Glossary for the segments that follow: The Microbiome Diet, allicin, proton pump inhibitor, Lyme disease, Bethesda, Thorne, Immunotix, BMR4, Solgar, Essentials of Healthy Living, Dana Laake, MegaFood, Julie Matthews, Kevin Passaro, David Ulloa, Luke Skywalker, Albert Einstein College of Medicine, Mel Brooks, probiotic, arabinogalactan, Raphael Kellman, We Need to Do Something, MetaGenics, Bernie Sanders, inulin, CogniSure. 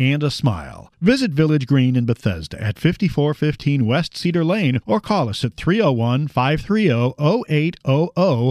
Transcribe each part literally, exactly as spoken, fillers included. and a smile. Visit Village Green in Bethesda at fifty-four fifteen West Cedar Lane or call us at three oh one, five three oh, oh eight hundred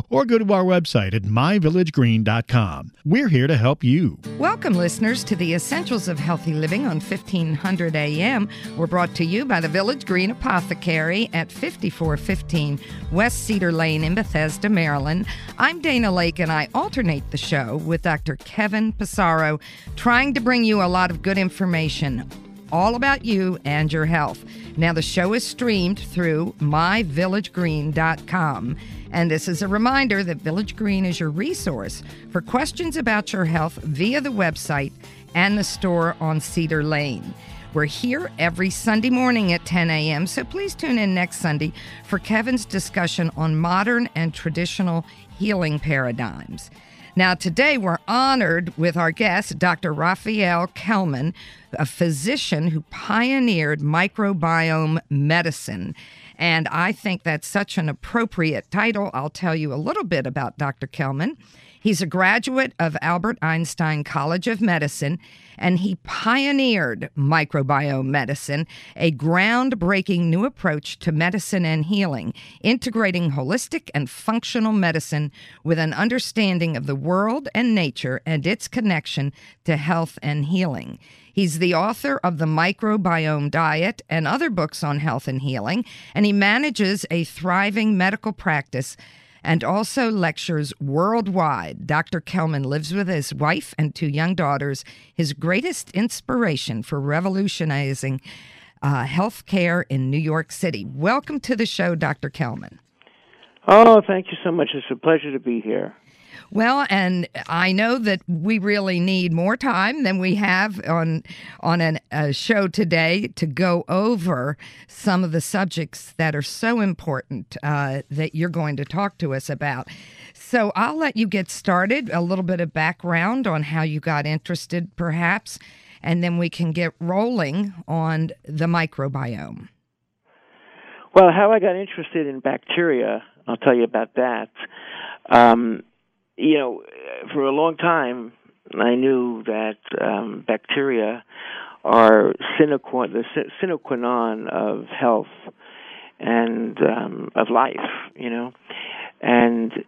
or go to our website at my village green dot com. We're here to help you. Welcome, listeners, to the Essentials of Healthy Living on fifteen hundred A M. We're brought to you by the Village Green Apothecary at fifty-four fifteen West Cedar Lane in Bethesda, Maryland. I'm Dana Laake, and I alternate the show with Doctor Kevin Passaro, trying to bring you a lot of good information all about you and your health. Now, the show is streamed through my village green dot com. And this is a reminder that Village Green is your resource for questions about your health via the website and the store on Cedar Lane. We're here every Sunday morning at ten a m, so please tune in next Sunday for Kevin's discussion on modern and traditional healing paradigms. Now, today we're honored with our guest, Doctor Raphael Kellman, a physician who pioneered microbiome medicine. And I think that's such an appropriate title. I'll tell you a little bit about Doctor Kellman. He's a graduate of Albert Einstein College of Medicine, and he pioneered microbiome medicine, a groundbreaking new approach to medicine and healing, integrating holistic and functional medicine with an understanding of the world and nature and its connection to health and healing. He's the author of The Microbiome Diet and other books on health and healing, and he manages a thriving medical practice and also lectures worldwide. Doctor Kellman lives with his wife and two young daughters, his greatest inspiration for revolutionizing uh, healthcare in New York City. Welcome to the show, Doctor Kellman. Oh, thank you so much. It's a pleasure to be here. Well, and I know that we really need more time than we have on on an, a show today to go over some of the subjects that are so important uh, that you're going to talk to us about. So I'll let you get started, a little bit of background on how you got interested, perhaps, and then we can get rolling on the microbiome. Well, how I got interested in bacteria, I'll tell you about that. Um You know, for a long time, I knew that um, bacteria are sine qua, the sine qua non of health and um, of life, you know. And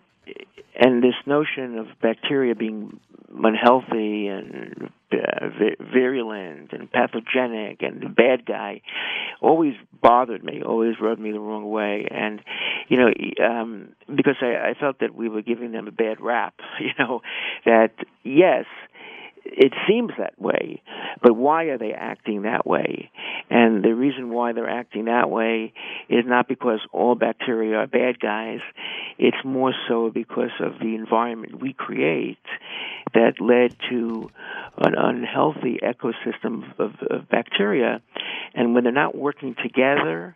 and this notion of bacteria being unhealthy and uh, virulent and pathogenic and the bad guy always bothered me, always rubbed me the wrong way. And, you know, um, because I, I felt that we were giving them a bad rap, you know, that, yes, it seems that way, but why are they acting that way? And the reason why they're acting that way is not because all bacteria are bad guys. It's more so because of the environment we create that led to an unhealthy ecosystem of, of bacteria. And when they're not working together,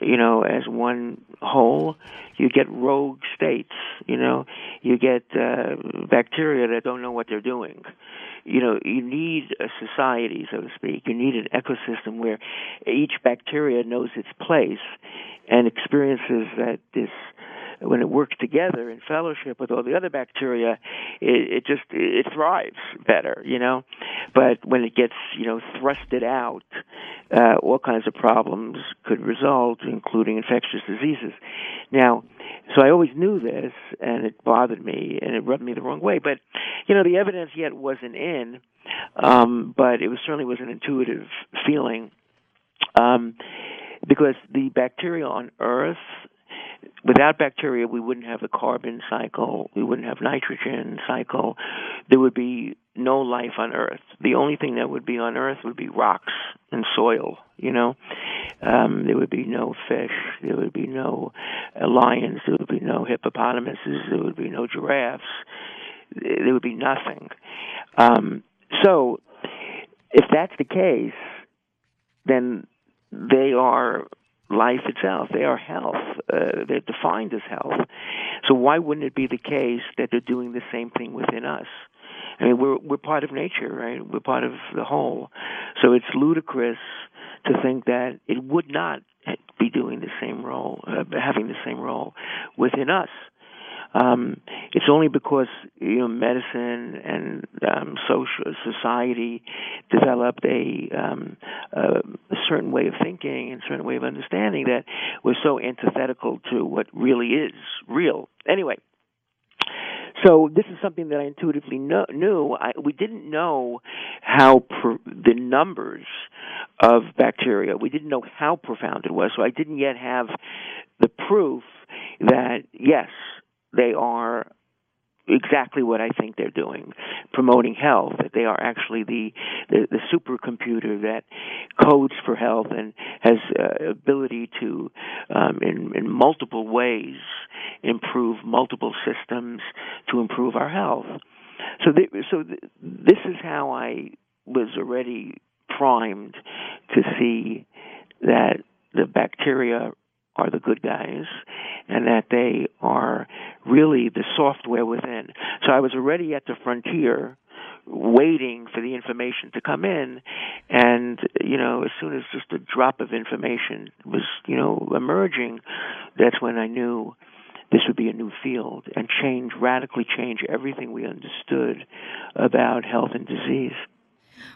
you know, as one whole, you get rogue states, you know, you get uh, bacteria that don't know what they're doing. You know, you need a society, so to speak. You need an ecosystem where each bacteria knows its place and experiences that this, when it works together in fellowship with all the other bacteria, it, it just, it thrives better, you know. But when it gets, you know, thrusted out, uh, all kinds of problems could result, including infectious diseases. Now, so I always knew this, and it bothered me, and it rubbed me the wrong way. But, you know, the evidence yet wasn't in, um, but it was, certainly was an intuitive feeling, um, because the bacteria on Earth, without bacteria, we wouldn't have a carbon cycle. We wouldn't have nitrogen cycle. There would be no life on Earth. The only thing that would be on Earth would be rocks and soil, you know. Um, there would be no fish. There would be no uh, lions. There would be no hippopotamuses. There would be no giraffes. There would be nothing. Um, so if that's the case, then they are life itself. They are health. Uh, they're defined as health. So why wouldn't it be the case that they're doing the same thing within us? I mean, we're we're part of nature, right? We're part of the whole. So it's ludicrous to think that it would not be doing the same role, uh, having the same role within us. Um, it's only because you know medicine and um, social society developed a, um, a certain way of thinking and a certain way of understanding that was so antithetical to what really is real. Anyway, so this is something that I intuitively know, knew. I, we didn't know how pro- the numbers of bacteria. We didn't know how profound it was. So I didn't yet have the proof that yes. They are exactly what I think they're doing, promoting health, that they are actually the, the, the supercomputer that codes for health and has uh, ability to, um, in, in multiple ways, improve multiple systems to improve our health. So, th- so th- this is how I was already primed to see that the bacteria are the good guys, and that they are really the software within. So I was already at the frontier waiting for the information to come in, and, you know, as soon as just a drop of information was, you know, emerging, that's when I knew this would be a new field and change, radically change everything we understood about health and disease.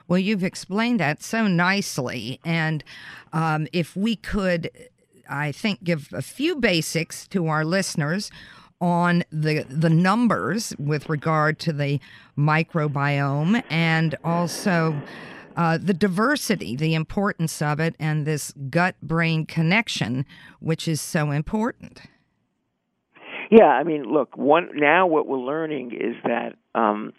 Well, you've explained that so nicely, and um, if we could... I think give a few basics to our listeners on the the numbers with regard to the microbiome and also uh, the diversity, the importance of it, and this gut-brain connection, which is so important. Yeah, I mean, look, one now what we're learning is that um,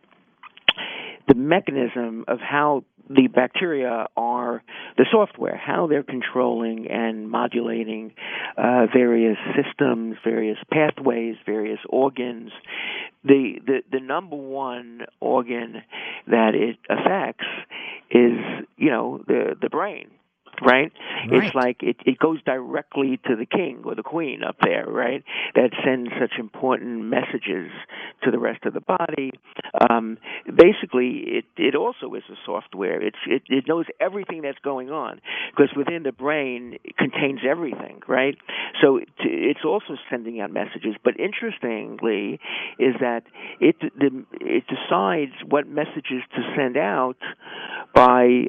the mechanism of how the bacteria are the software, how they're controlling and modulating uh, various systems, various pathways, various organs. The, the the number one organ that it affects is, you know, the, the brain, right? right? It's like it, it goes directly to the king or the queen up there, right, that sends such important messages to the rest of the body. Um, basically, it, it also is a software. It's, it, it knows everything that's going on because within the brain it contains everything, right? So it, it's also sending out messages. But interestingly is that it, the, it decides what messages to send out by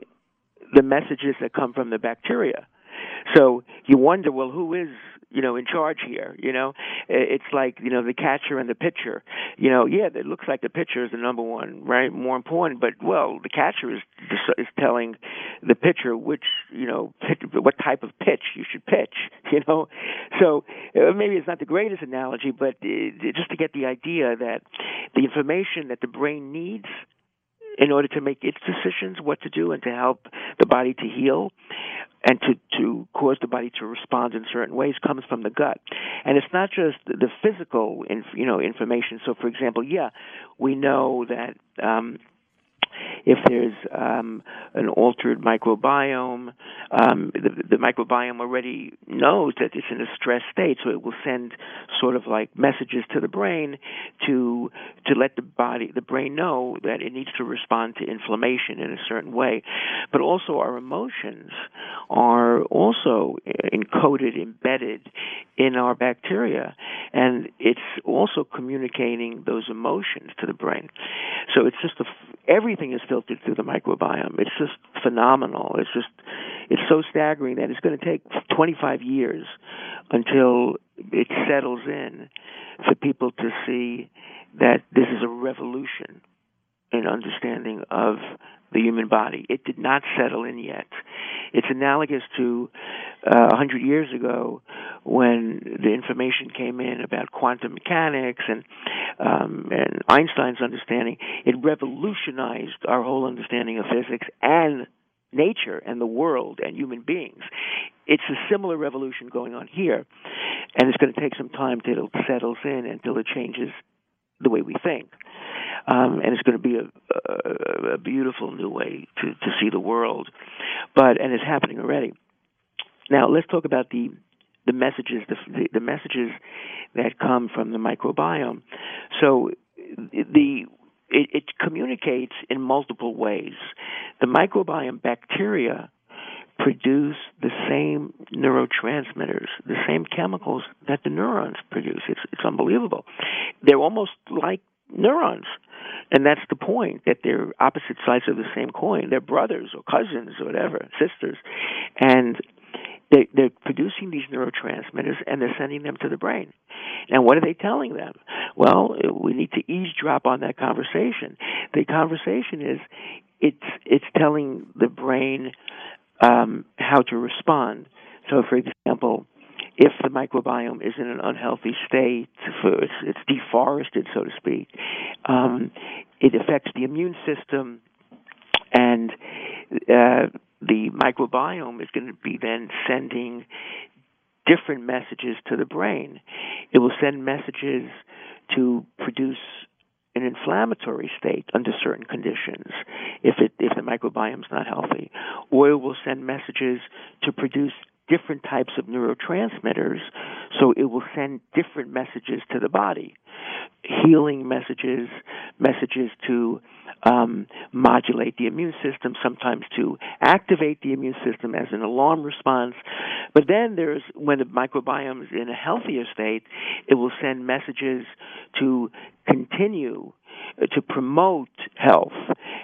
the messages that come from the bacteria. So you wonder, well, who is, you know, in charge here? You know, it's like, you know, the catcher and the pitcher. You know, yeah, it looks like the pitcher is the number one, right? More important, but well, the catcher is is telling the pitcher which, you know, pitch, what type of pitch you should pitch. You know, so maybe it's not the greatest analogy, but it, just to get the idea that the information that the brain needs in order to make its decisions what to do and to help the body to heal and to, to cause the body to respond in certain ways comes from the gut. And it's not just the physical, inf- you know, information. So, for example, yeah, we know that um, if there's um, an altered microbiome, um, the, the microbiome already knows that it's in a stress state, so it will send sort of like messages to the brain to to let the body, the brain know that it needs to respond to inflammation in a certain way. But also our emotions are also encoded, embedded in our bacteria, and it's also communicating those emotions to the brain. So it's just a, everything is filtered through the microbiome. It's just phenomenal. It's just, it's so staggering that it's going to take twenty-five years until it settles in for people to see that this is a revolution in understanding of the human body. It did not settle in yet. It's analogous to uh, one hundred years ago when the information came in about quantum mechanics and, um, and Einstein's understanding. It revolutionized our whole understanding of physics and nature and the world and human beings. It's a similar revolution going on here, and it's going to take some time till it settles in and till it changes the way we think. Um, and it's going to be a, a, a beautiful new way to, to see the world. But and it's happening already. Now let's talk about the the messages the the messages that come from the microbiome. So the it, it communicates in multiple ways. The microbiome bacteria produce the same neurotransmitters, the same chemicals that the neurons produce. It's, it's unbelievable. They're almost like neurons, and that's the point, that they're opposite sides of the same coin. They're brothers or cousins or whatever, sisters, and they, they're producing these neurotransmitters, and they're sending them to the brain. And what are they telling them? Well, we need to eavesdrop on that conversation. The conversation is it's it's telling the brain Um, how to respond. So, for example, if the microbiome is in an unhealthy state, it's, it's deforested, so to speak, um, it affects the immune system, and uh, the microbiome is going to be then sending different messages to the brain. It will send messages to produce an inflammatory state under certain conditions, if it if the microbiome's not healthy, or it will send messages to produce different types of neurotransmitters, so it will send different messages to the body, healing messages, messages to um, modulate the immune system, sometimes to activate the immune system as an alarm response. But then there's, when the microbiome is in a healthier state, it will send messages to continue to promote health,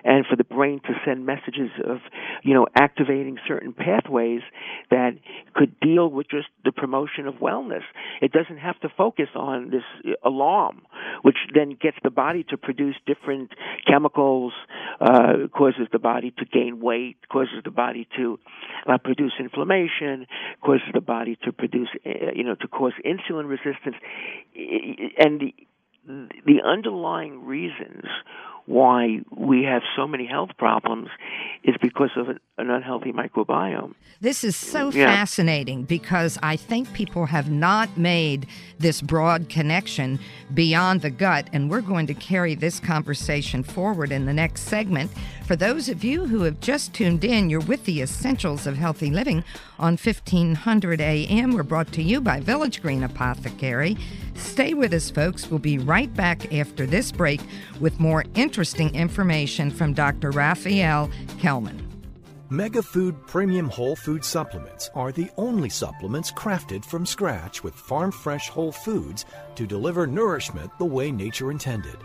and for the brain to send messages of, you know, activating certain pathways that could deal with just the promotion of wellness. It doesn't have to focus on this alarm, which then gets the body to produce different chemicals, uh, causes the body to gain weight, causes the body to uh, produce inflammation, causes the body to produce, uh, you know, to cause insulin resistance, and the The underlying reasons why we have so many health problems is because of an unhealthy microbiome. This is so yeah. fascinating, because I think people have not made this broad connection beyond the gut, and we're going to carry this conversation forward in the next segment. For those of you who have just tuned in, you're with the Essentials of Healthy Living on fifteen hundred A M. We're brought to you by Village Green Apothecary. Stay with us, folks. We'll be right back after this break with more interesting Interesting information from Doctor Raphael Kellman. MegaFood Premium Whole Food Supplements are the only supplements crafted from scratch with farm-fresh whole foods to deliver nourishment the way nature intended.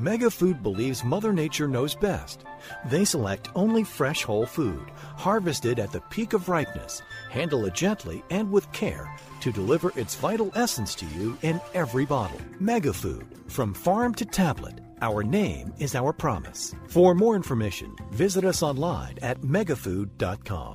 MegaFood believes Mother Nature knows best. They select only fresh whole food, harvested at the peak of ripeness, handle it gently and with care to deliver its vital essence to you in every bottle. MegaFood, from farm to tablet. Our name is our promise. For more information, visit us online at megafood dot com.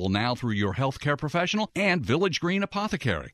now through your healthcare professional and Village Green Apothecary.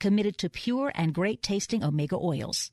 Committed to pure and great-tasting omega oils.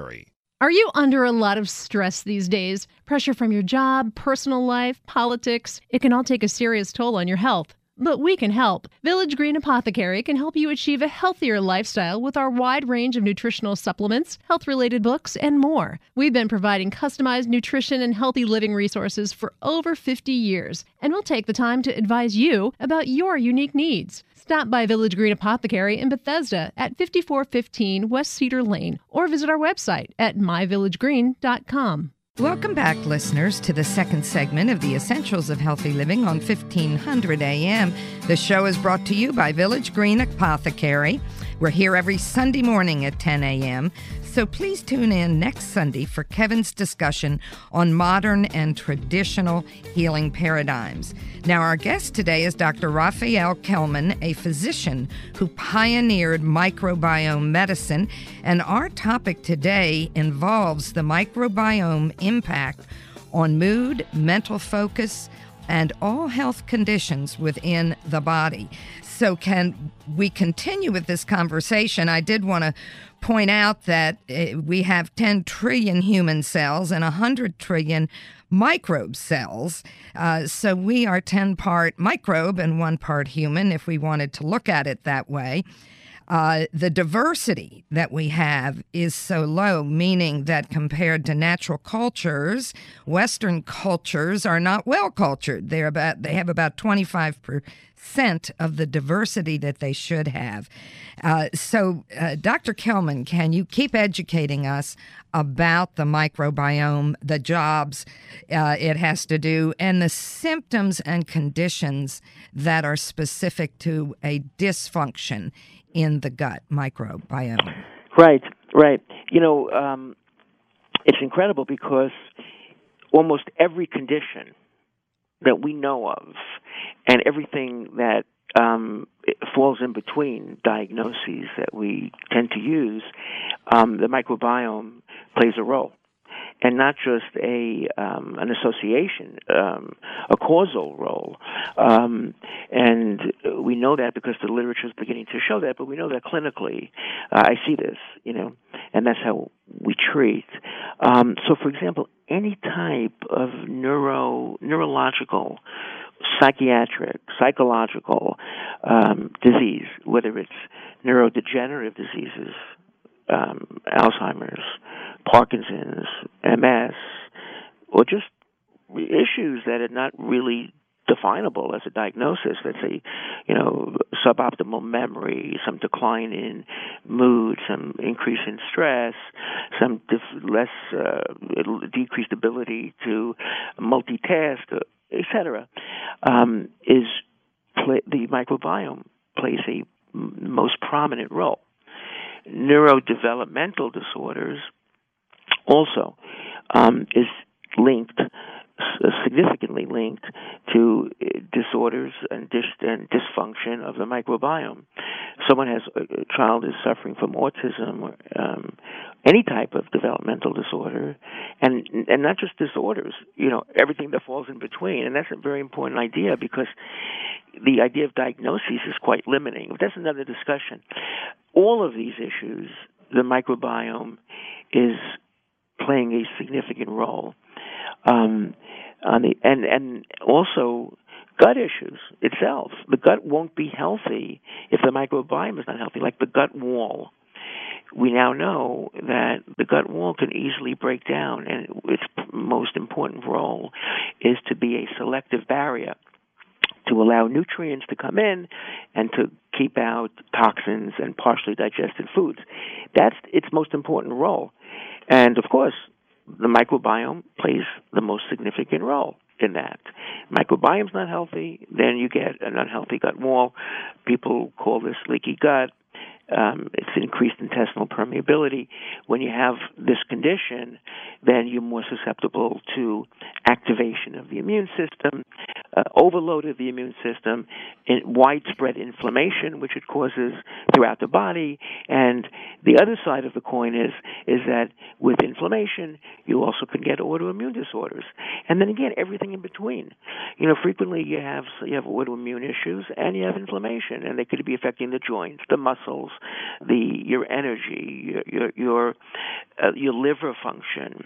Are you under a lot of stress these days? Pressure from your job, personal life, politics? It can all take a serious toll on your health. but we can help. Village Green Apothecary can help you achieve a healthier lifestyle with our wide range of nutritional supplements, health-related books, and more. We've been providing customized nutrition and healthy living resources for over fifty years, and we'll take the time to advise you about your unique needs. Stop by Village Green Apothecary in Bethesda at fifty-four fifteen West Cedar Lane, or visit our website at my village green dot com. Welcome back, listeners, to the second segment of the Essentials of Healthy Living on fifteen hundred A M. The show is brought to you by Village Green Apothecary. We're here every Sunday morning at ten A M, so please tune in next Sunday for Kevin's discussion on modern and traditional healing paradigms. Now, our guest today is Doctor Raphael Kellman, a physician who pioneered microbiome medicine, and our topic today involves the microbiome impact on mood, mental focus, and all health conditions within the body. So can we continue with this conversation? I did want to point out that we have ten trillion human cells and one hundred trillion microbe cells. Uh, so we are ten part microbe and one part human, if we wanted to look at it that way. Uh, the diversity that we have is so low, meaning that compared to natural cultures, Western cultures are not well cultured. They're about, they have about twenty-five percent of the diversity that they should have. Uh, so, uh, Doctor Kellman, can you keep educating us about the microbiome, the jobs uh, it has to do, and the symptoms and conditions that are specific to a dysfunction in the gut microbiome? Right, right. You know, um, it's incredible because almost every condition that we know of and everything that um, falls in between diagnoses that we tend to use, um, the microbiome plays a role. And not just a um, an association, um, a causal role. Um, and we know that because the literature is beginning to show that, but we know that clinically. Uh, I see this, you know, and that's how we treat. Um, so, for example, any type of neuro neurological, psychiatric, psychological um, disease, whether it's neurodegenerative diseases, Um, Alzheimer's, Parkinson's, M S, or just issues that are not really definable as a diagnosis. Let's say, you know, suboptimal memory, some decline in mood, some increase in stress, some dif- less uh, decreased ability to multitask, et cetera, um, is play- the microbiome plays a m- most prominent role. Neurodevelopmental disorders also um, is linked, significantly linked to disorders and, dis- and dysfunction of the microbiome. Someone has, a child is suffering from autism or um, any type of developmental disorder, and and not just disorders, you know, everything that falls in between. And that's a very important idea because the idea of diagnosis is quite limiting. That's another discussion. All of these issues, the microbiome is playing a significant role. Um, on the and, and also gut issues itself. The gut won't be healthy if the microbiome is not healthy, like the gut wall. We now know that the gut wall can easily break down, and its most important role is to be a selective barrier to allow nutrients to come in and to keep out toxins and partially digested foods. That's its most important role. And, of course, the microbiome plays the most significant role in that. Microbiome's not healthy, then you get an unhealthy gut wall. People call this leaky gut. Um, it's increased intestinal permeability. When you have this condition, then you're more susceptible to activation of the immune system, uh, overload of the immune system, in widespread inflammation, which it causes throughout the body. And the other side of the coin is is that with inflammation, you also can get autoimmune disorders. And then again, everything in between. You know, frequently you have you have autoimmune issues and you have inflammation, and they could be affecting the joints, the muscles, the your energy, your your your, uh, your liver function,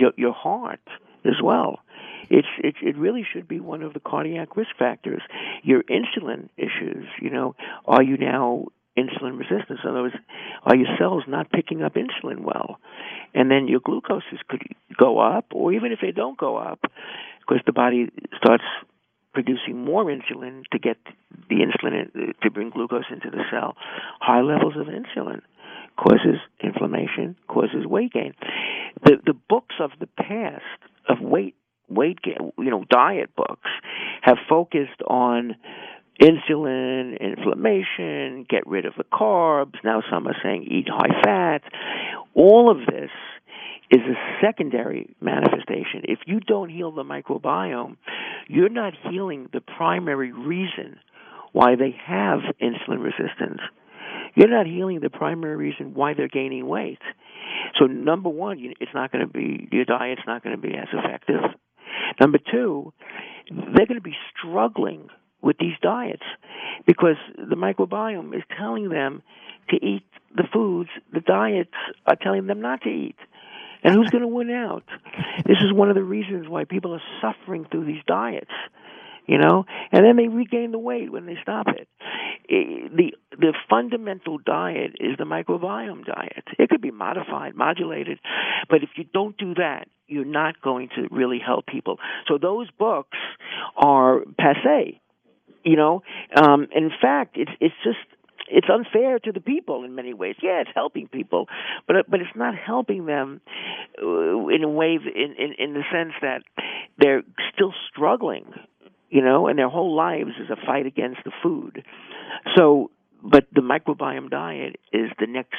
your your heart as well. It, it it really should be one of the cardiac risk factors. Your insulin issues, you know, are you now insulin resistance? In other words, are your cells not picking up insulin well? And then your glucoses could go up, or even if they don't go up, because the body starts producing more insulin to get the insulin, to bring glucose into the cell. High levels of insulin causes inflammation, causes weight gain. The the books of the past of weight weight gain, you know, diet books have focused on insulin, inflammation, get rid of the carbs. Now some are saying eat high fat. All of this is a secondary manifestation. If you don't heal the microbiome, you're not healing the primary reason why they have insulin resistance. You're not healing the primary reason why they're gaining weight. So number one, it's not going to be, your diet's not going to be as effective. Number two, they're going to be struggling with these diets because the microbiome is telling them to eat the foods the diets are telling them not to eat. And who's going to win out? This is one of the reasons why people are suffering through these diets, you know? And then they regain the weight when they stop it. it the The fundamental diet is the microbiome diet. It could be modified, modulated, but if you don't do that, you're not going to really help people. So those books are passé, you know? Um, in fact, it's it's just... It's unfair to the people in many ways. Yeah, it's helping people, but but it's not helping them in a way, in, in, in the sense that they're still struggling, you know, and their whole lives is a fight against the food. So, but the microbiome diet is the next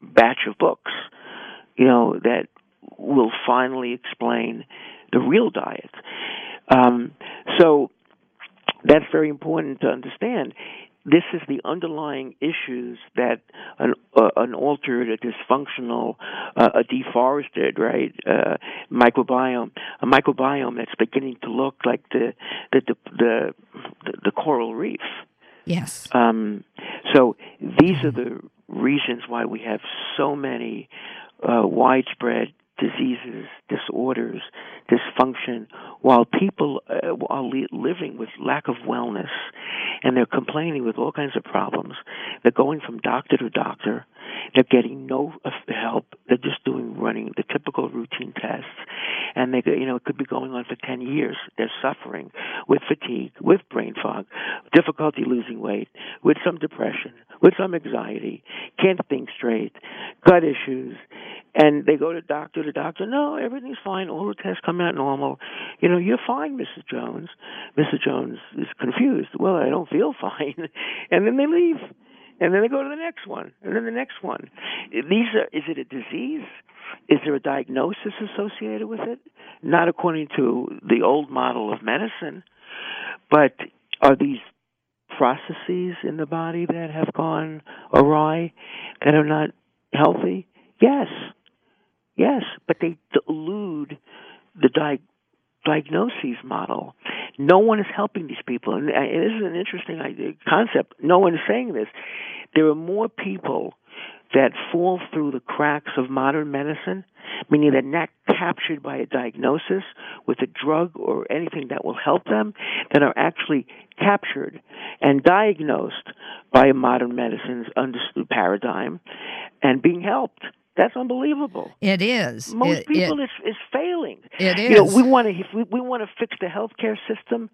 batch of books, you know, that will finally explain the real diet. Um, so that's very important to understand. This is the underlying issues that an, uh, an altered, a dysfunctional, uh, a deforested, right, uh, microbiome, a microbiome that's beginning to look like the the the, the, the coral reef. Yes. Um, so these are the reasons why we have so many uh, widespread diseases, disorders, dysfunction, while people uh, are li- living with lack of wellness, and they're complaining with all kinds of problems. They're going from doctor to doctor. They're getting no help. They're just doing running the typical routine tests, and they, you know, it could be going on for ten years. They're suffering with fatigue, with brain fog, difficulty losing weight, with some depression, with some anxiety, can't think straight, gut issues, and they go to doctor to doctor, no, everything's fine, all the tests come out normal. You know, you're fine, Missus Jones. Missus Jones is confused. Well, I don't feel fine. And then they leave. And then they go to the next one. And then the next one. These are, is it a disease? Is there a diagnosis associated with it? Not according to the old model of medicine, but are these processes in the body that have gone awry, that are not healthy? Yes. Yes, but they elude the di- diagnoses model. No one is helping these people. And this is an interesting concept. No one is saying this. There are more people that fall through the cracks of modern medicine, meaning they're not captured by a diagnosis with a drug or anything that will help them, that are actually captured and diagnosed by modern medicine's understood paradigm and being helped. That's unbelievable. It is. Most it, people it, is, is failing. It is. You know, we want to we, we want to fix the healthcare system.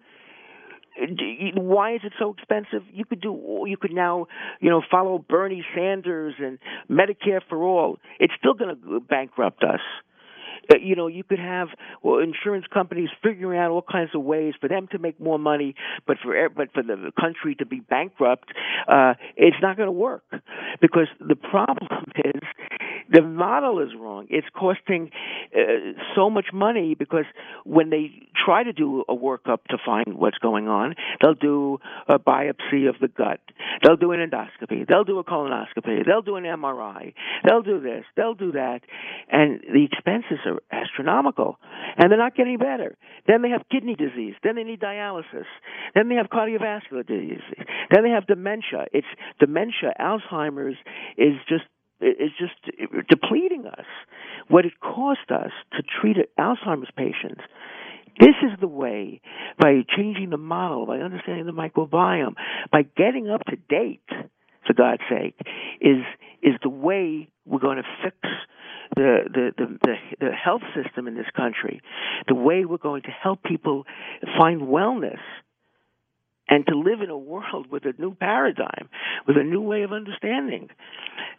Why is it so expensive? You could do. You could now, you know, follow Bernie Sanders and Medicare for all. It's still going to bankrupt us. You know, you could have well, insurance companies figuring out all kinds of ways for them to make more money, but for but for the country to be bankrupt, uh, it's not going to work, because the problem is the model is wrong. It's costing uh, so much money, because when they try to do a workup to find what's going on, they'll do a biopsy of the gut, they'll do an endoscopy, they'll do a colonoscopy, they'll do an M R I, they'll do this, they'll do that, and the expenses are astronomical, and they're not getting better. Then they have kidney disease. Then they need dialysis. Then they have cardiovascular disease. Then they have dementia. It's dementia. Alzheimer's is just is just depleting us. What it cost us to treat Alzheimer's patients This is the way, by changing the model, by understanding the microbiome, by getting up to date, for God's sake, is is the way we're going to fix the the, the, the the health system in this country, the way we're going to help people find wellness and to live in a world with a new paradigm, with a new way of understanding.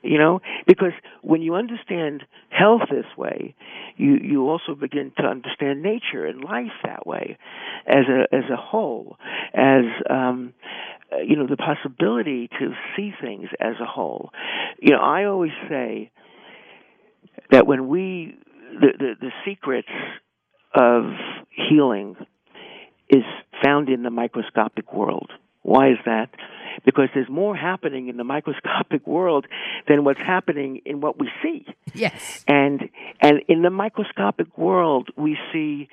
You know, because when you understand health this way, you, you also begin to understand nature and life that way, as a as a whole, as um, you know, the possibility to see things as a whole. You know, I always say that when we the the, the secrets of healing is found in the microscopic world. Why is that? Because there's more happening in the microscopic world than what's happening in what we see. Yes. And and in the microscopic world, we see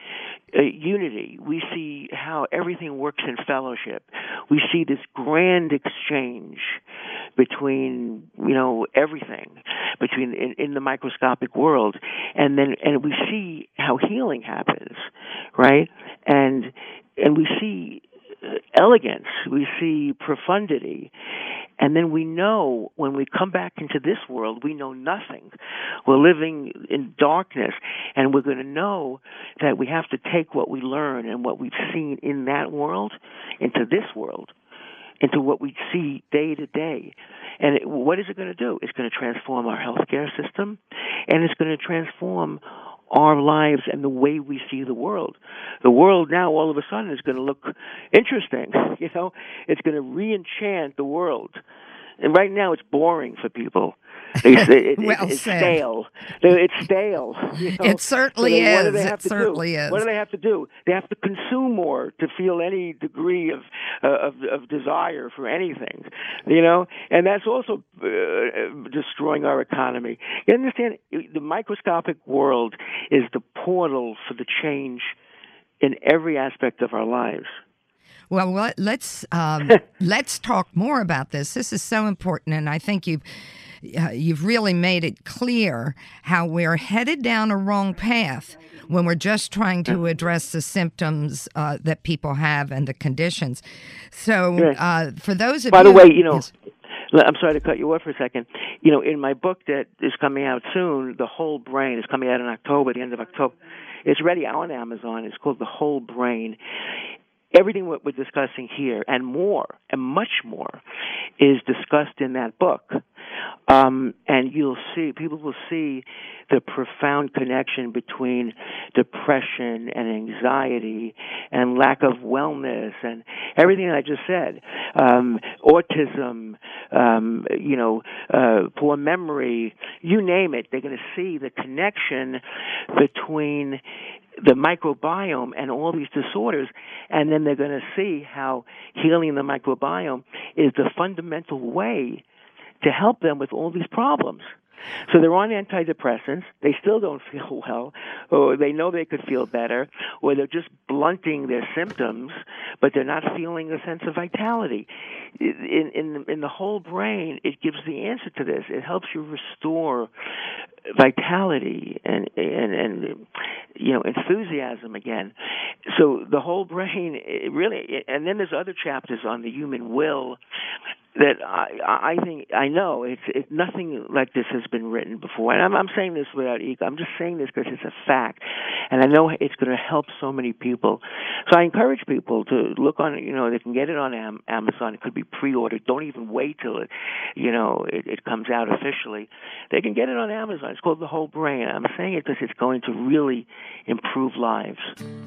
uh, unity. We see how everything works in fellowship. We see this grand exchange between, you know, everything between in, in the microscopic world, and then and we see how healing happens, right? And and we see elegance, we see profundity, and then we know when we come back into this world, we know nothing. We're living in darkness, and we're going to know that we have to take what we learn and what we've seen in that world into this world, into what we see day to day. And it, what is it going to do? It's going to transform our healthcare system, and it's going to transform our lives and the way we see the world. The world now, all of a sudden, is going to look interesting. You know, it's going to re-enchant the world. And right now, it's boring for people. It's, it, well it, it's said. stale. It's stale. You know? It certainly so is. What do they have it to certainly do? is. What do they have to do? They have to consume more to feel any degree of uh, of, of desire for anything, you know. And that's also uh, destroying our economy. You understand? The microscopic world is the portal for the change in every aspect of our lives. Well, let's um, let's talk more about this. This is so important, and I think you've uh, you've really made it clear how we're headed down a wrong path when we're just trying to address the symptoms uh, that people have and the conditions. So, uh, for those of by you, the way, you know. Yes. I'm sorry to cut you off for a second. You know, in my book that is coming out soon, The Whole Brain, is coming out in October, the end of October. It's already on Amazon. It's called The Whole Brain. Everything what we're discussing here and more, and much more, is discussed in that book. Um, and you'll see, people will see the profound connection between depression and anxiety and lack of wellness and everything that I just said, um, autism, um, you know, uh, poor memory, you name it. They're going to see the connection between the microbiome and all these disorders, and then they're going to see how healing the microbiome is the fundamental way to help them with all these problems. So they're on antidepressants, they still don't feel well, or they know they could feel better, or they're just blunting their symptoms, but they're not feeling a sense of vitality. In, in, in the whole brain, it gives the answer to this. It helps you restore vitality and, and, and you know, enthusiasm again. So the whole brain, it really, and then there's other chapters on the human will, that I, I think I know it's it, nothing like this has been written before, and I'm, I'm saying this without ego. I'm just saying this because it's a fact, and I know it's going to help so many people. So I encourage people to look on. You know, they can get it on Am- Amazon. It could be pre-ordered. Don't even wait till it, you know, it, it comes out officially. They can get it on Amazon. It's called The Whole Brain. I'm saying it because it's going to really improve lives.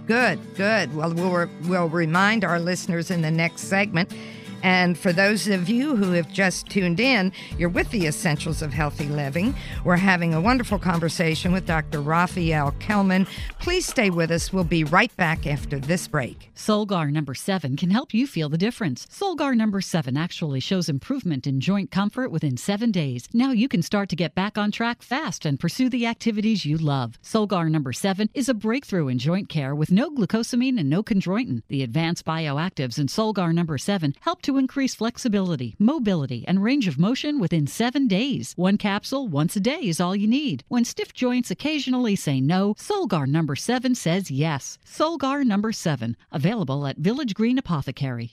Good, good. Well, we'll re- we'll remind our listeners in the next segment. And for those of you who have just tuned in, you're with the Essentials of Healthy Living. We're having a wonderful conversation with Doctor Raphael Kellman. Please stay with us. We'll be right back after this break. Solgar number seven can help you feel the difference. Solgar number seven actually shows improvement in joint comfort within seven days. Now you can start to get back on track fast and pursue the activities you love. Solgar number seven is a breakthrough in joint care with no glucosamine and no chondroitin. The advanced bioactives in Solgar number seven help to to increase flexibility, mobility, and range of motion within seven days. One capsule once a day is all you need. When stiff joints occasionally say no, Solgar number seven says yes. Solgar number seven, available at Village Green Apothecary.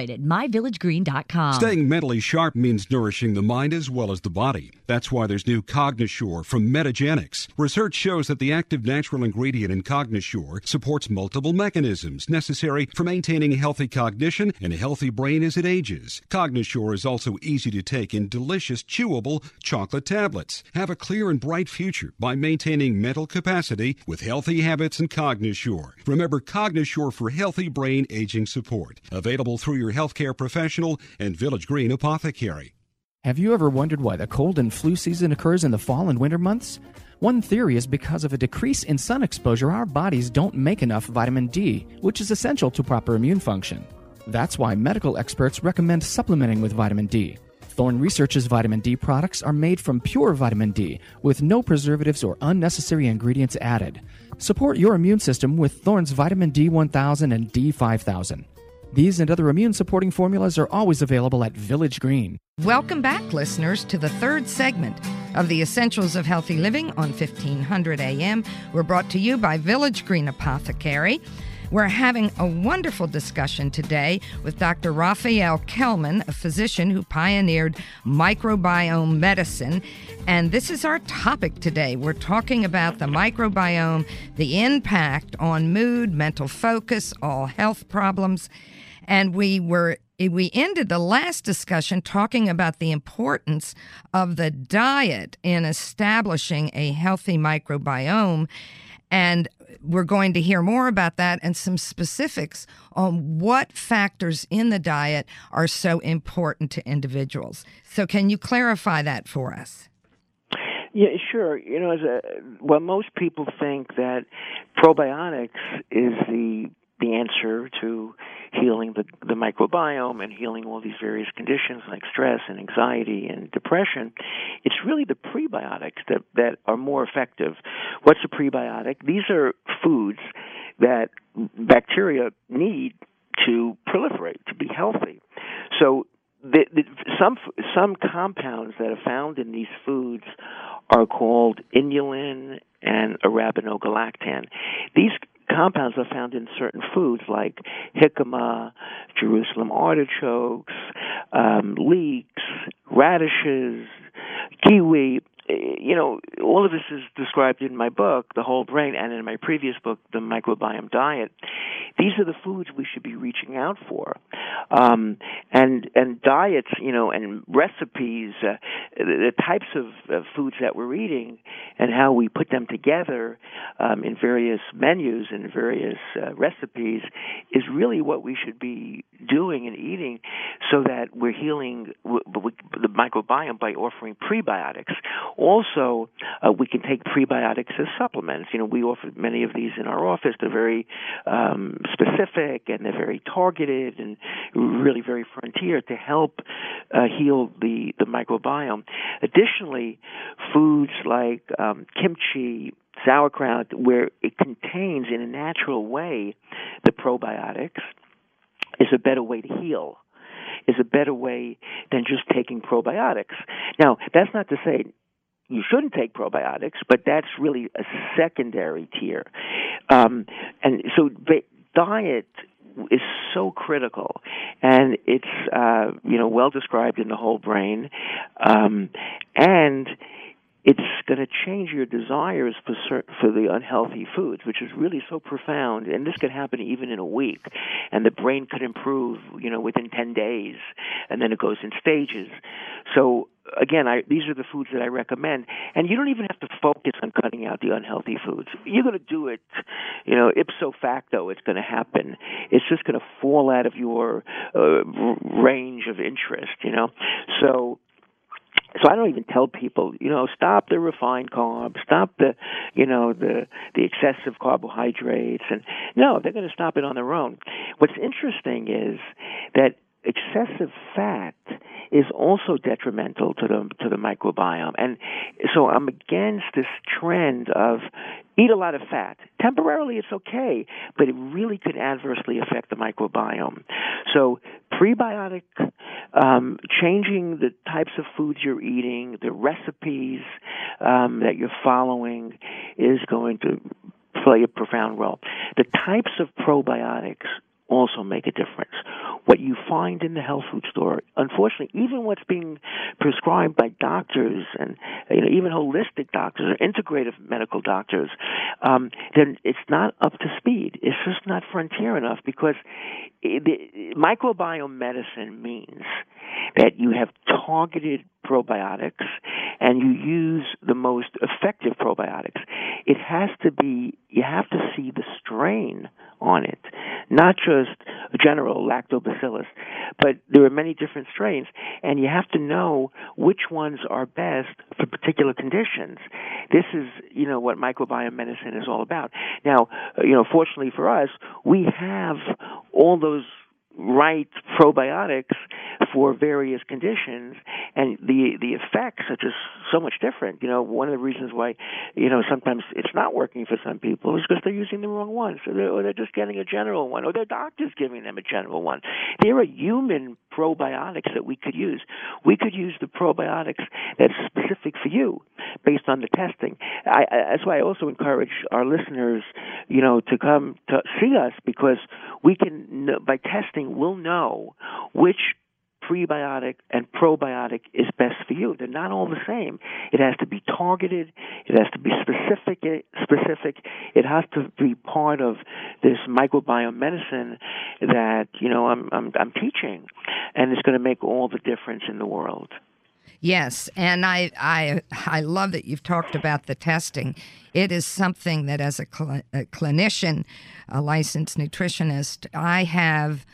at my village green dot com. Staying mentally sharp means nourishing the mind as well as the body. That's why there's new CogniSure from MetaGenics. Research shows that the active natural ingredient in CogniSure supports multiple mechanisms necessary for maintaining healthy cognition and a healthy brain as it ages. CogniSure is also easy to take in delicious, chewable chocolate tablets. Have a clear and bright future by maintaining mental capacity with healthy habits and CogniSure. Remember CogniSure for healthy brain aging support. Available through your healthcare professional and Village Green Apothecary. Have you ever wondered why the cold and flu season occurs in the fall and winter months? One theory is because of a decrease in sun exposure, our bodies don't make enough vitamin D, which is essential to proper immune function. That's why medical experts recommend supplementing with vitamin D. Thorne Research's vitamin D products are made from pure vitamin D, with no preservatives or unnecessary ingredients added. Support your immune system with Thorne's vitamin D one thousand and D five thousand. These and other immune-supporting formulas are always available at Village Green. Welcome back, listeners, to the third segment of the Essentials of Healthy Living on fifteen hundred A M. We're brought to you by Village Green Apothecary. We're having a wonderful discussion today with Doctor Raphael Kellman, a physician who pioneered microbiome medicine. And this is our topic today. We're talking about the microbiome, the impact on mood, mental focus, all health problems. And we were we ended the last discussion talking about the importance of the diet in establishing a healthy microbiome. And we're going to hear more about that and some specifics on what factors in the diet are so important to individuals. So can you clarify that for us? Yeah, sure. You know, as a, well, most people think that probiotics is the the answer to healing the, the microbiome and healing all these various conditions like stress and anxiety and depression. It's really the prebiotics that, that are more effective. What's a prebiotic? These are foods that bacteria need to proliferate, to be healthy. So the, the, some some compounds that are found in these foods are called inulin and arabinogalactan. These compounds are found in certain foods like jicama, Jerusalem artichokes, um, leeks, radishes, kiwi. You know, all of this is described in my book, The Whole Brain, and in my previous book, The Microbiome Diet. These are the foods we should be reaching out for. Um, and and diets, you know, and recipes, uh, the types of uh, foods that we're eating and how we put them together um, in various menus and various uh, recipes is really what we should be doing and eating so that we're healing w- w- the microbiome by offering prebiotics. Also, uh, we can take prebiotics as supplements. You know, we offer many of these in our office. They're very um, specific and they're very targeted and really very frontier to help uh, heal the, the microbiome. Additionally, foods like um, kimchi, sauerkraut, where it contains in a natural way the probiotics, is a better way to heal. Is a better way than just taking probiotics. Now, that's not to say you shouldn't take probiotics, but that's really a secondary tier. Um, and so diet is so critical, and it's uh, you know well described in The Whole Brain, um, and it's going to change your desires for, for the unhealthy foods, which is really so profound. And this could happen even in a week. And the brain could improve, you know, within ten days. And then it goes in stages. So, again, I, these are the foods that I recommend. And you don't even have to focus on cutting out the unhealthy foods. You're going to do it, you know, ipso facto, it's going to happen. It's just going to fall out of your uh, range of interest, you know. So... So I don't even tell people, you know, stop the refined carbs, stop the, you know, the the excessive carbohydrates. And no, they're going to stop it on their own. What's interesting is that excessive fat is also detrimental to the to the microbiome. And so I'm against this trend of eat a lot of fat. Temporarily it's okay, but it really could adversely affect the microbiome. So prebiotic, um, changing the types of foods you're eating, the recipes um, that you're following is going to play a profound role. The types of probiotics also make a difference. What you find in the health food store, unfortunately, even what's being prescribed by doctors and you know, even holistic doctors or integrative medical doctors, um, then it's not up to speed. It's just not frontier enough because it, it, microbiome medicine means that you have targeted probiotics and you use the most effective probiotics. It has to be, you have to see the strain on it, not just general lactobacillus, but there are many different strains, and you have to know which ones are best for particular conditions. This is, you know, what microbiome medicine is all about. Now, you know, fortunately for us, we have all those right probiotics for various conditions, and the the effects are just so much different. You know, one of the reasons why, you know, sometimes it's not working for some people is because they're using the wrong one, so they're, or they're just getting a general one, or their doctor's giving them a general one. There are human probiotics that we could use. We could use the probiotics that's specific for you based on the testing. I, I, that's why I also encourage our listeners, you know, to come to see us, because we can, by testing, we'll know which prebiotic and probiotic is best for you. They're not all the same. It has to be targeted. It has to be specific. Specific. It has to be part of this microbiome medicine that you know I'm I'm, I'm teaching, and it's going to make all the difference in the world. Yes, and I I I love that you've talked about the testing. It is something that, as a, cl- a clinician, a licensed nutritionist, I have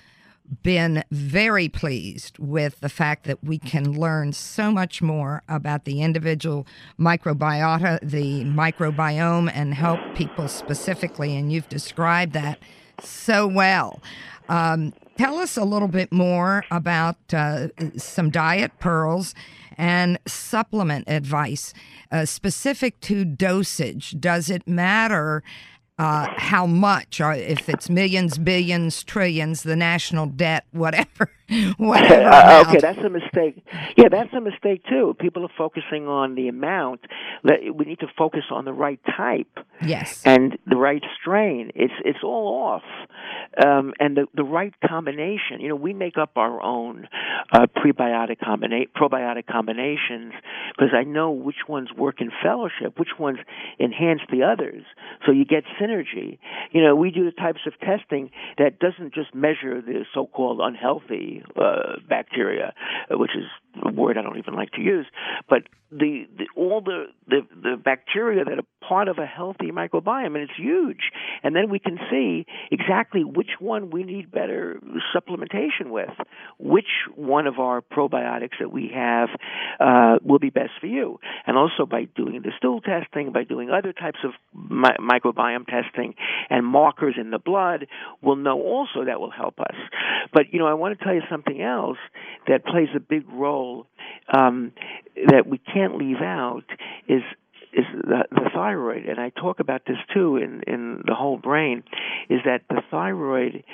been very pleased with the fact that we can learn so much more about the individual microbiota, the microbiome, and help people specifically, and you've described that so well. Um, tell us a little bit more about uh, some diet pearls and supplement advice uh, specific to dosage. Does it matter Uh, how much, or if it's millions, billions, trillions, the national debt, whatever. whatever uh, okay, that's a mistake. Yeah, that's a mistake too. People are focusing on the amount. We need to focus on the right type. Yes. And the right strain. It's it's all off. Um, and the, the right combination. You know, we make up our own uh, prebiotic combina- probiotic combinations because I know which ones work in fellowship, which ones enhance the others. So you get synergy. You know, we do the types of testing that doesn't just measure the so-called unhealthy uh, bacteria, which is a word I don't even like to use, but the, the all the, the, the bacteria that are part of a healthy microbiome, and it's huge. And then we can see exactly which one we need better supplementation with, which one of our probiotics that we have uh, will be best for you. And also by doing the stool testing, by doing other types of mi- microbiome testing and markers in the blood, we'll know also that will help us. But, you know, I want to tell you something else that plays a big role Um, that we can't leave out is is the, the thyroid, and I talk about this too in, in The Whole Brain, is that the thyroid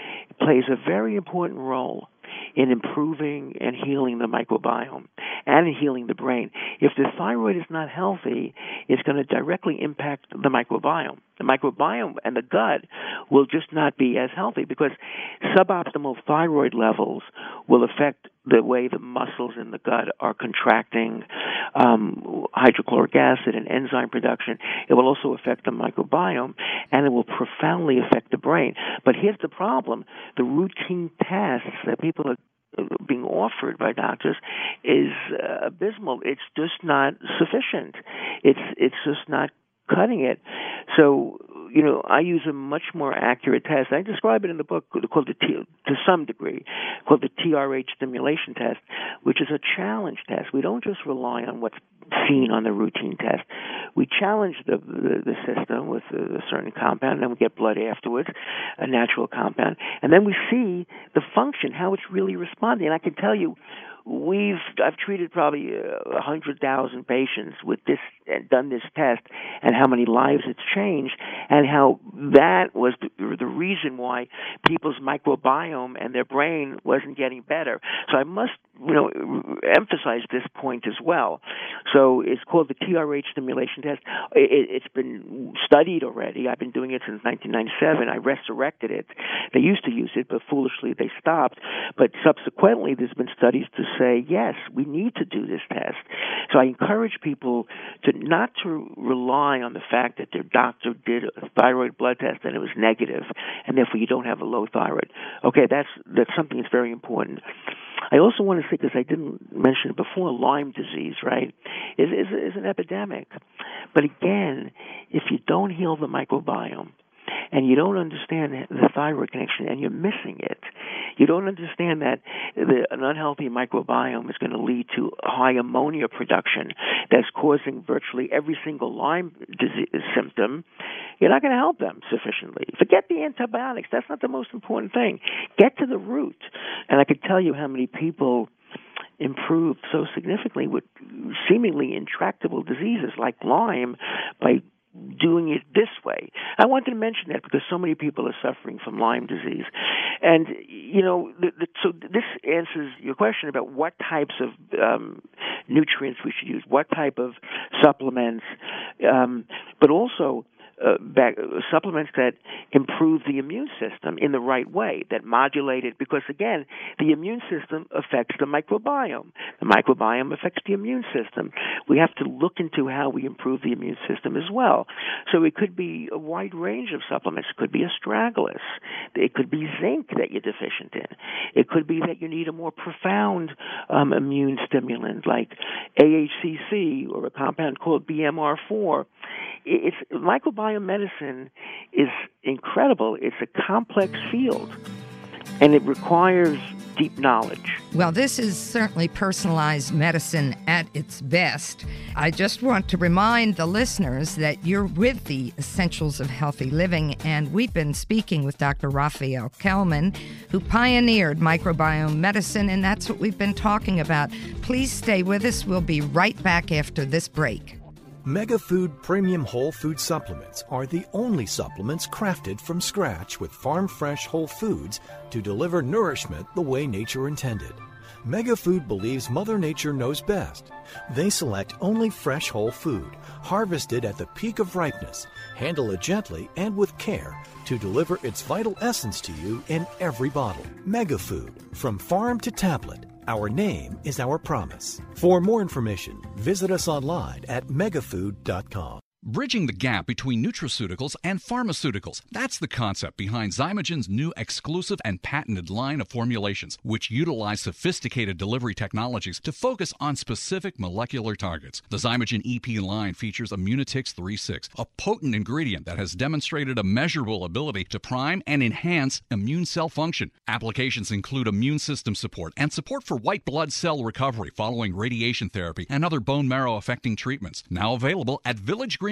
plays a very important role in improving and healing the microbiome and in healing the brain. If the thyroid is not healthy, it's going to directly impact the microbiome. The microbiome and the gut will just not be as healthy because suboptimal thyroid levels will affect the way the muscles in the gut are contracting, um, hydrochloric acid and enzyme production. It will also affect the microbiome, and it will profoundly affect the brain. But here's the problem. The routine tasks that people are being offered by doctors is uh, abysmal. It's just not sufficient. It's it's just not cutting it. So, you know, I use a much more accurate test. I describe it in the book called the T, to some degree, called the T R H stimulation test, which is a challenge test. We don't just rely on what's seen on the routine test. We challenge the the, the system with a, a certain compound, and then we get blood afterwards, a natural compound, and then we see the function, how it's really responding. And I can tell you, We've I've treated probably a hundred thousand patients with this and done this test, and how many lives it's changed, and how that was the, the reason why people's microbiome and their brain wasn't getting better. So I must, you know, emphasize this point as well. So it's called the T R H stimulation test. It, it's been studied already. I've been doing it since nineteen ninety-seven. I resurrected it. They used to use it, but foolishly they stopped. But subsequently, there's been studies to say, yes, we need to do this test. So I encourage people to not to rely on the fact that their doctor did a thyroid blood test and it was negative, and therefore you don't have a low thyroid. Okay, that's that's something that's very important. I also want to say, because I didn't mention it before, Lyme disease, right, is, is, is an epidemic. But again, if you don't heal the microbiome, and you don't understand the thyroid connection, and you're missing it. You don't understand that the, an unhealthy microbiome is going to lead to high ammonia production that's causing virtually every single Lyme disease symptom. You're not going to help them sufficiently. Forget the antibiotics. That's not the most important thing. Get to the root. And I could tell you how many people improved so significantly with seemingly intractable diseases like Lyme by doing it this way. I wanted to mention that because so many people are suffering from Lyme disease. And, you know, the, the, so this answers your question about what types of um, nutrients we should use, what type of supplements, um, but also Uh, back, uh, supplements that improve the immune system in the right way, that modulate it, because again, the immune system affects the microbiome. The microbiome affects the immune system. We have to look into how we improve the immune system as well. So it could be a wide range of supplements. It could be astragalus. It could be zinc that you're deficient in. It could be that you need a more profound um, immune stimulant like A H C C or a compound called B M R four. It's microbiome Biomedicine is incredible. It's a complex field, and it requires deep knowledge. Well, this is certainly personalized medicine at its best. I just want to remind the listeners that you're with the Essentials of Healthy Living, and we've been speaking with Doctor Raphael Kellman, who pioneered microbiome medicine, and that's what we've been talking about. Please stay with us. We'll be right back after this break. MegaFood Premium Whole Food Supplements are the only supplements crafted from scratch with farm-fresh whole foods to deliver nourishment the way nature intended. MegaFood believes Mother Nature knows best. They select only fresh whole food, harvested at the peak of ripeness, handle it gently and with care to deliver its vital essence to you in every bottle. MegaFood, from farm to tablet. Our name is our promise. For more information, visit us online at megafood dot com. Bridging the gap between nutraceuticals and pharmaceuticals. That's the concept behind Xymogen's new exclusive and patented line of formulations, which utilize sophisticated delivery technologies to focus on specific molecular targets. The Xymogen E P line features Immunotix three six, a potent ingredient that has demonstrated a measurable ability to prime and enhance immune cell function. Applications include immune system support and support for white blood cell recovery following radiation therapy and other bone marrow affecting treatments. Now available at Village Green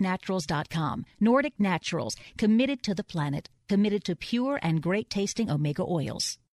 naturals dot com. Nordic Naturals, committed to the planet, committed to pure and great-tasting omega oils.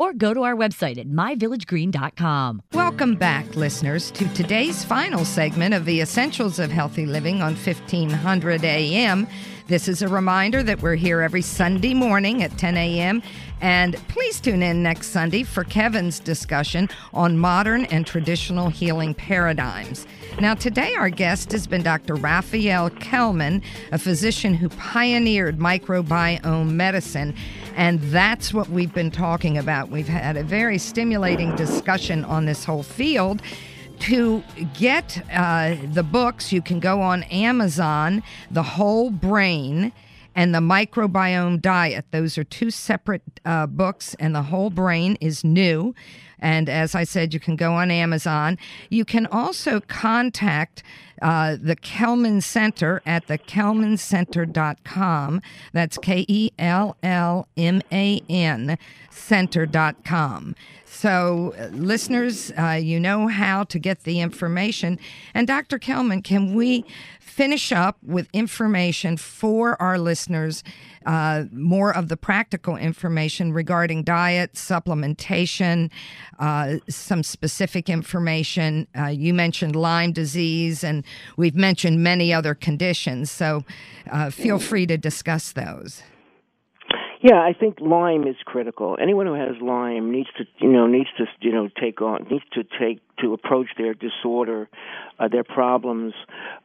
or go to our website at my village green dot com. Welcome back, listeners, to today's final segment of the Essentials of Healthy Living on fifteen hundred A M. This is a reminder that we're here every Sunday morning at ten A M And please tune in next Sunday for Kevin's discussion on modern and traditional healing paradigms. Now, today our guest has been Doctor Raphael Kellman, a physician who pioneered microbiome medicine, and that's what we've been talking about. We've had a very stimulating discussion on this whole field. To get uh, the books, you can go on Amazon, The Whole Brain, and The Microbiome Diet. Those are two separate uh, books, and The Whole Brain is new. And as I said, you can go on Amazon. You can also contact uh, the Kellman Center at the kellman center dot com. That's K E L L M A N center dot com. So, uh, listeners, uh, you know how to get the information. And Doctor Kellman, can we finish up with information for our listeners, uh, more of the practical information regarding diet, supplementation, uh, some specific information? Uh, you mentioned Lyme disease, and we've mentioned many other conditions, so uh, feel free to discuss those. Yeah, I think Lyme is critical. Anyone who has Lyme needs to, you know, needs to, you know, take on, needs to take, to approach their disorder, uh, their problems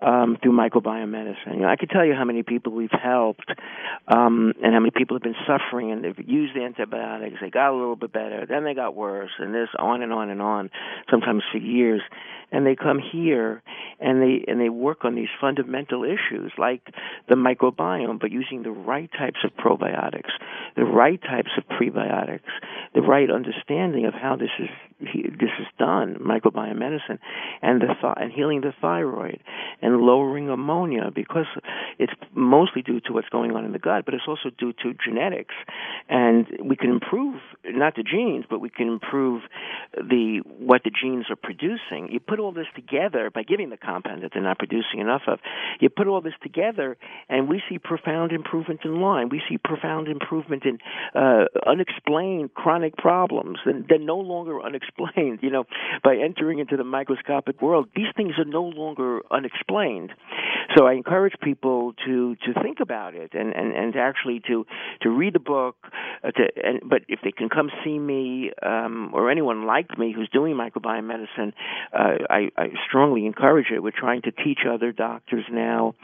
um, through microbiome medicine. You know, I could tell you how many people we've helped um, and how many people have been suffering, and they've used the antibiotics. They got a little bit better, then they got worse, and this on and on and on, sometimes for years. And they come here and they and they work on these fundamental issues like the microbiome, but using the right types of probiotics, the right types of prebiotics, the right understanding of how this is this is done, microbiome medicine, and the th- and healing the thyroid and lowering ammonia, because it's mostly due to what's going on in the gut, but it's also due to genetics. And we can improve not the genes, but we can improve the what the genes are producing. You put all this together by giving the compound that they're not producing enough of. You put all this together, and we see profound improvement in Lyme. We see profound improvement in uh, unexplained chronic problems. And they're no longer unexplained. You know, by entering into the microscopic world, these things are no longer unexplained. So I encourage people to, to think about it and, and, and actually to to read the book. Uh, to, and, but if they can come see me um, or anyone like me who's doing microbiome medicine, uh, I, I strongly encourage it. We're trying to teach other doctors now.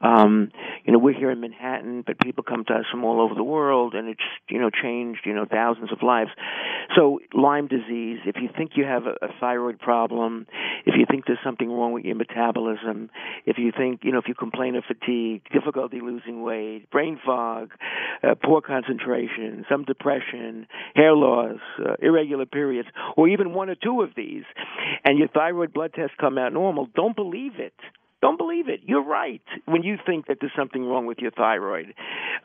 Um, you know, we're here in Manhattan, but people come to us from all over the world, and it's, you know, changed, you know, thousands of lives. So Lyme disease, if you think you have a, a thyroid problem, if you think there's something wrong with your metabolism, if you think, you know, if you complain of fatigue, difficulty losing weight, brain fog, uh, poor concentration, some depression, hair loss, uh, irregular periods, or even one or two of these, and your thyroid blood tests come out normal, don't believe it. Don't believe it. You're right when you think that there's something wrong with your thyroid.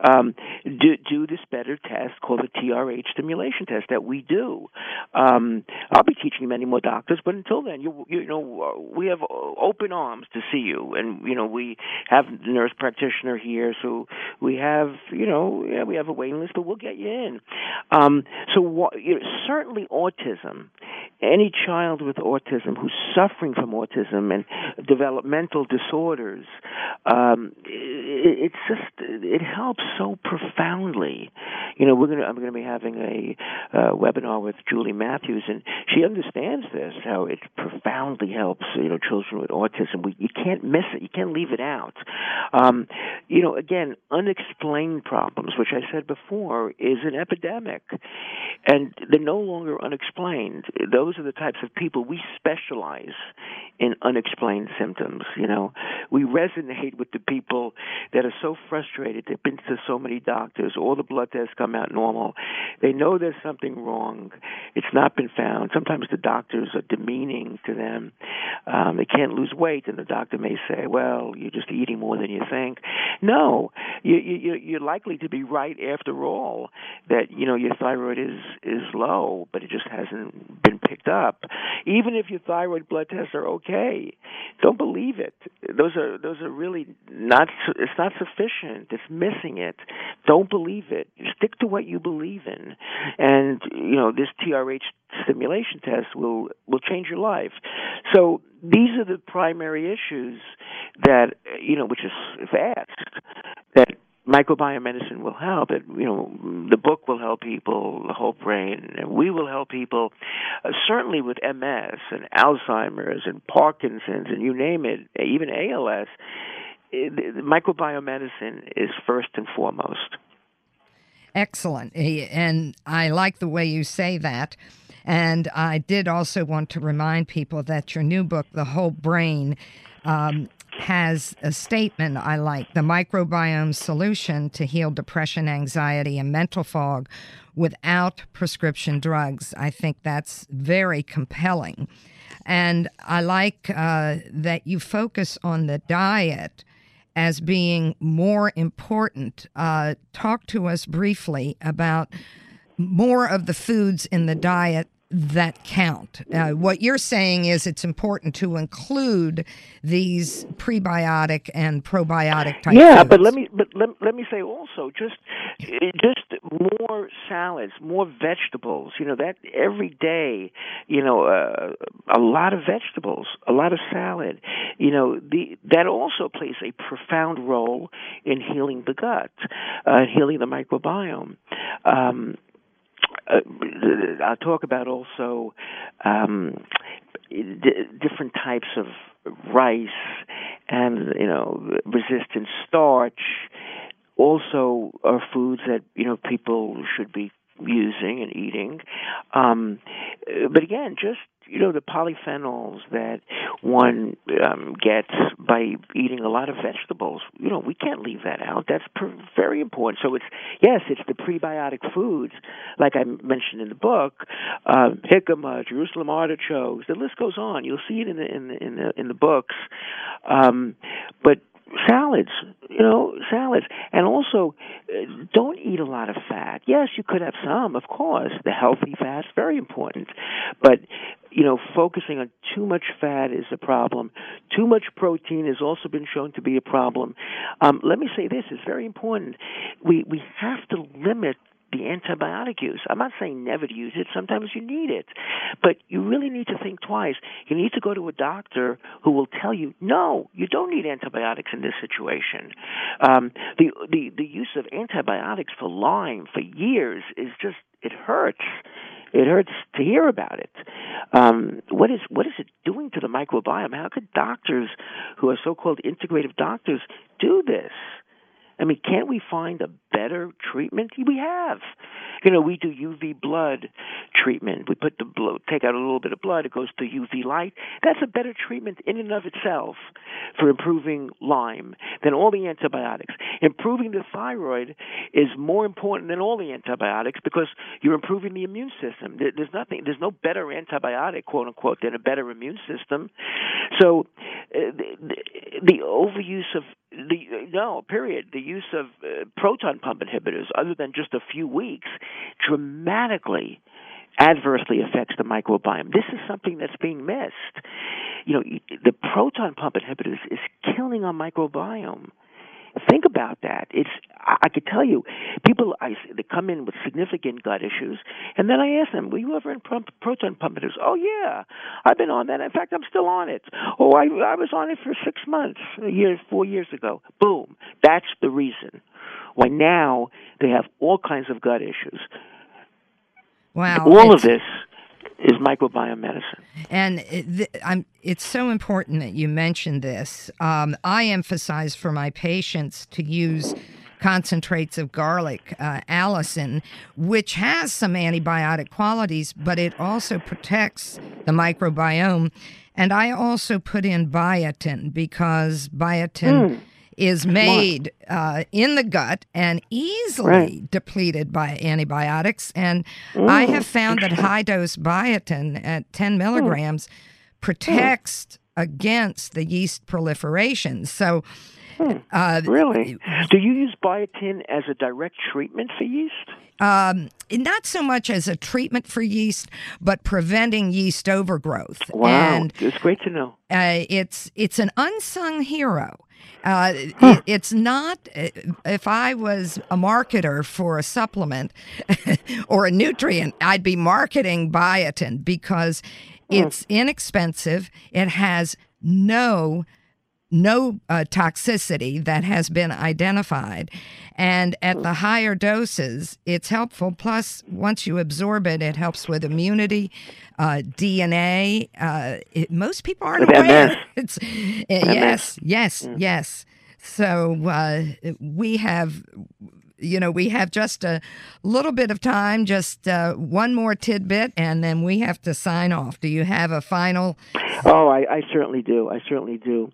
Um, do, do this better test called the T R H stimulation test that we do. Um, I'll be teaching many more doctors, but until then, you, you know, we have open arms to see you. And, you know, we have the nurse practitioner here, so we have, you know, yeah, we have a waiting list, but we'll get you in. Um, so what, you know, certainly autism, any child with autism who's suffering from autism and developmental disorders, um, it, it's just, it helps so profoundly. You know, we're gonna, I'm going to be having a uh, webinar with Julie Matthews, and she understands this, how it profoundly helps, you know, children with autism. We, you can't miss it. You can't leave it out. Um, you know, again, unexplained problems, which I said before, is an epidemic, and they're no longer unexplained. Those are the types of people we specialize in unexplained symptoms. You know, we resonate with the people that are so frustrated. They've been to so many doctors. All the blood tests come out normal. They know there's something wrong. It's not been found. Sometimes the doctors are demeaning to them. Um, they can't lose weight, and the doctor may say, well, you're just eating more than you think. No, you, you, you're likely to be right after all, that, you know, your thyroid is, is low, but it just hasn't been picked up. Even if your thyroid blood tests are okay, don't believe it. Those are those are really not, it's not sufficient. It's missing it. Don't believe it. Stick to what you believe in. And, you know, this T R H stimulation test will, will change your life. So these are the primary issues that, you know, which is vast, that microbiome medicine will help. It, you know, the book will help people, the whole brain, and we will help people, uh, certainly with M S and Alzheimer's and Parkinson's and you name it, even A L S. It, the microbiome medicine is first and foremost. Excellent. And I like the way you say that. And I did also want to remind people that your new book, The Whole Brain, um, has a statement I like: the microbiome solution to heal depression, anxiety, and mental fog without prescription drugs. I think that's very compelling. And I like uh, that you focus on the diet as being more important. Uh, talk to us briefly about more of the foods in the diet that count. Uh, what you're saying is it's important to include these prebiotic and probiotic type yeah, foods. Yeah, but let me but let, let me say also just just more salads, more vegetables. You know, that every day, you know, uh, a lot of vegetables, a lot of salad. You know, the that also plays a profound role in healing the gut, uh, healing the microbiome. Um, Uh, I'll talk about also um, d- different types of rice and, you know, resistant starch. Also are foods that, you know, people should be using and eating. Um, but again, just, you know, the polyphenols that one um, gets by eating a lot of vegetables, you know, we can't leave that out. That's per- very important. So it's, yes, it's the prebiotic foods, like I mentioned in the book, um, jicama, Jerusalem artichokes, the list goes on. You'll see it in the in the, in the, in the books. Um, but salads, you know, salads. And also, uh, don't eat a lot of fat. Yes, you could have some, of course. The healthy fat's very important. But, you know, focusing on too much fat is a problem. Too much protein has also been shown to be a problem. Um, let me say this. It's very important. We, we have to limit the antibiotic use. I'm not saying never to use it. Sometimes you need it. But you really need to think twice. You need to go to a doctor who will tell you, no, you don't need antibiotics in this situation. Um, the, the, the use of antibiotics for Lyme for years is just, it hurts. It hurts to hear about it. Um, what is what is it doing to the microbiome? How could doctors who are so-called integrative doctors do this? I mean, can't we find a better treatment? We have. You know, we do U V blood treatment. We put the blood, take out a little bit of blood, it goes to U V light. That's a better treatment in and of itself for improving Lyme than all the antibiotics. Improving the thyroid is more important than all the antibiotics because you're improving the immune system. There's nothing, there's no better antibiotic, quote unquote, than a better immune system. So uh, the, the overuse of the no period, the use of uh, proton pump inhibitors, other than just a few weeks, dramatically adversely affects the microbiome. This is something that's being missed. You know, the proton pump inhibitors is killing our microbiome. Think about that. It's I could tell you, people I, they come in with significant gut issues, and then I ask them, were you ever in pump, proton pump inhibitors? Oh, yeah, I've been on that. In fact, I'm still on it. Oh, I, I was on it for six months, a year, four years ago. Boom. That's the reason why now they have all kinds of gut issues. Wow. All of this is microbiome medicine. And it, th- I'm, it's so important that you mentioned this. Um, I emphasize for my patients to use concentrates of garlic, uh, allicin, which has some antibiotic qualities, but it also protects the microbiome. And I also put in biotin because biotin mm. is made uh, in the gut and easily right. depleted by antibiotics. And Ooh. I have found that high-dose biotin at ten milligrams Ooh. Protects Ooh. Against the yeast proliferation. So, hmm. uh, really? Do you use biotin as a direct treatment for yeast? Um, not so much as a treatment for yeast, but preventing yeast overgrowth. Wow, and, it's great to know. Uh, it's it's an unsung hero. Uh, huh. it, it's not, if I was a marketer for a supplement or a nutrient, I'd be marketing biotin because it's hmm. inexpensive. It has no no uh, toxicity that has been identified. And at the higher doses, it's helpful. Plus, once you absorb it, it helps with immunity, uh, D N A. Uh, it, most people aren't aware. It's, uh, yes, yes, yeah. yes. So uh, we have... You know, we have just a little bit of time, just uh, one more tidbit, and then we have to sign off. Do you have a final? Oh, I, I certainly do. I certainly do.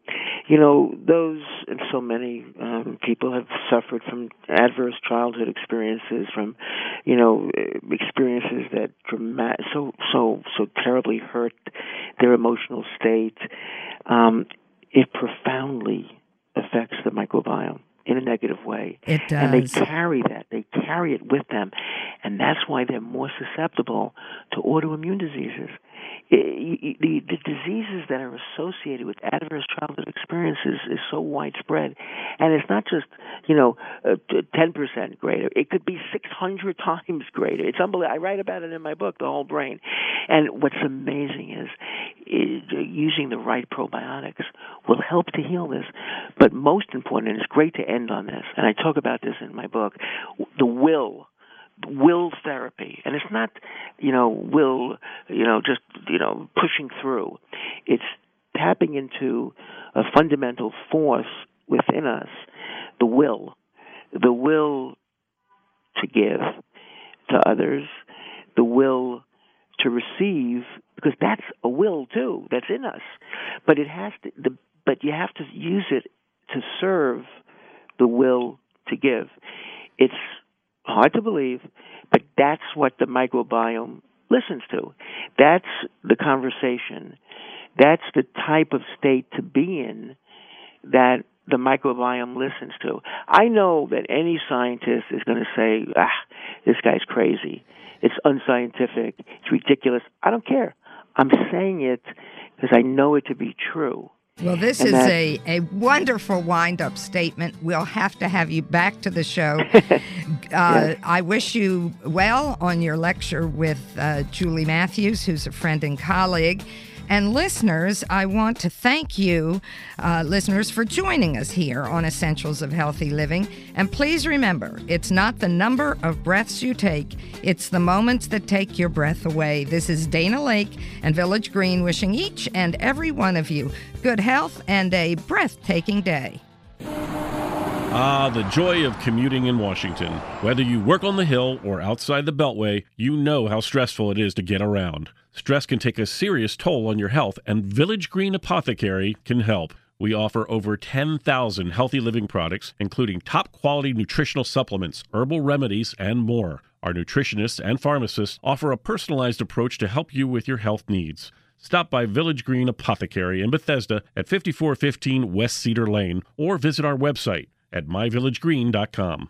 You know, those and so many um, people have suffered from adverse childhood experiences, from, you know, experiences that dramatic, so, so, so terribly hurt their emotional state. Um, it profoundly affects the microbiome in a negative way. It does. And they carry that. They carry it with them. And that's why they're more susceptible to autoimmune diseases. It, it, the, the diseases that are associated with adverse childhood experiences is so widespread. And it's not just, you know, uh, ten percent greater. It could be six hundred times greater. It's unbelievable. I write about it in my book, The Whole Brain. And what's amazing is, is using the right probiotics will help to heal this. But most important, and it's great to end on this, and I talk about this in my book, the will, will therapy. And it's not, you know, will, you know, just, you know, pushing through. It's tapping into a fundamental force within us, the will, the will to give to others, the will to receive, because that's a will too, that's in us. But it has to, the, but you have to use it to serve the will to give. It's hard to believe, but that's what the microbiome listens to. That's the conversation. That's the type of state to be in that the microbiome listens to. I know that any scientist is going to say, ah, this guy's crazy. It's unscientific. It's ridiculous. I don't care. I'm saying it because I know it to be true. Well, this and is that, a, a wonderful wind-up statement. We'll have to have you back to the show. uh, yes. I wish you well on your lecture with uh, Julie Matthews, who's a friend and colleague. And listeners, I want to thank you, uh, listeners, for joining us here on Essentials of Healthy Living. And please remember, it's not the number of breaths you take, it's the moments that take your breath away. This is Dana Laake and Village Green wishing each and every one of you good health and a breathtaking day. Ah, the joy of commuting in Washington. Whether you work on the Hill or outside the Beltway, you know how stressful it is to get around. Stress can take a serious toll on your health, and Village Green Apothecary can help. We offer over ten thousand healthy living products, including top-quality nutritional supplements, herbal remedies, and more. Our nutritionists and pharmacists offer a personalized approach to help you with your health needs. Stop by Village Green Apothecary in Bethesda at fifty-four fifteen West Cedar Lane, or visit our website at my village green dot com.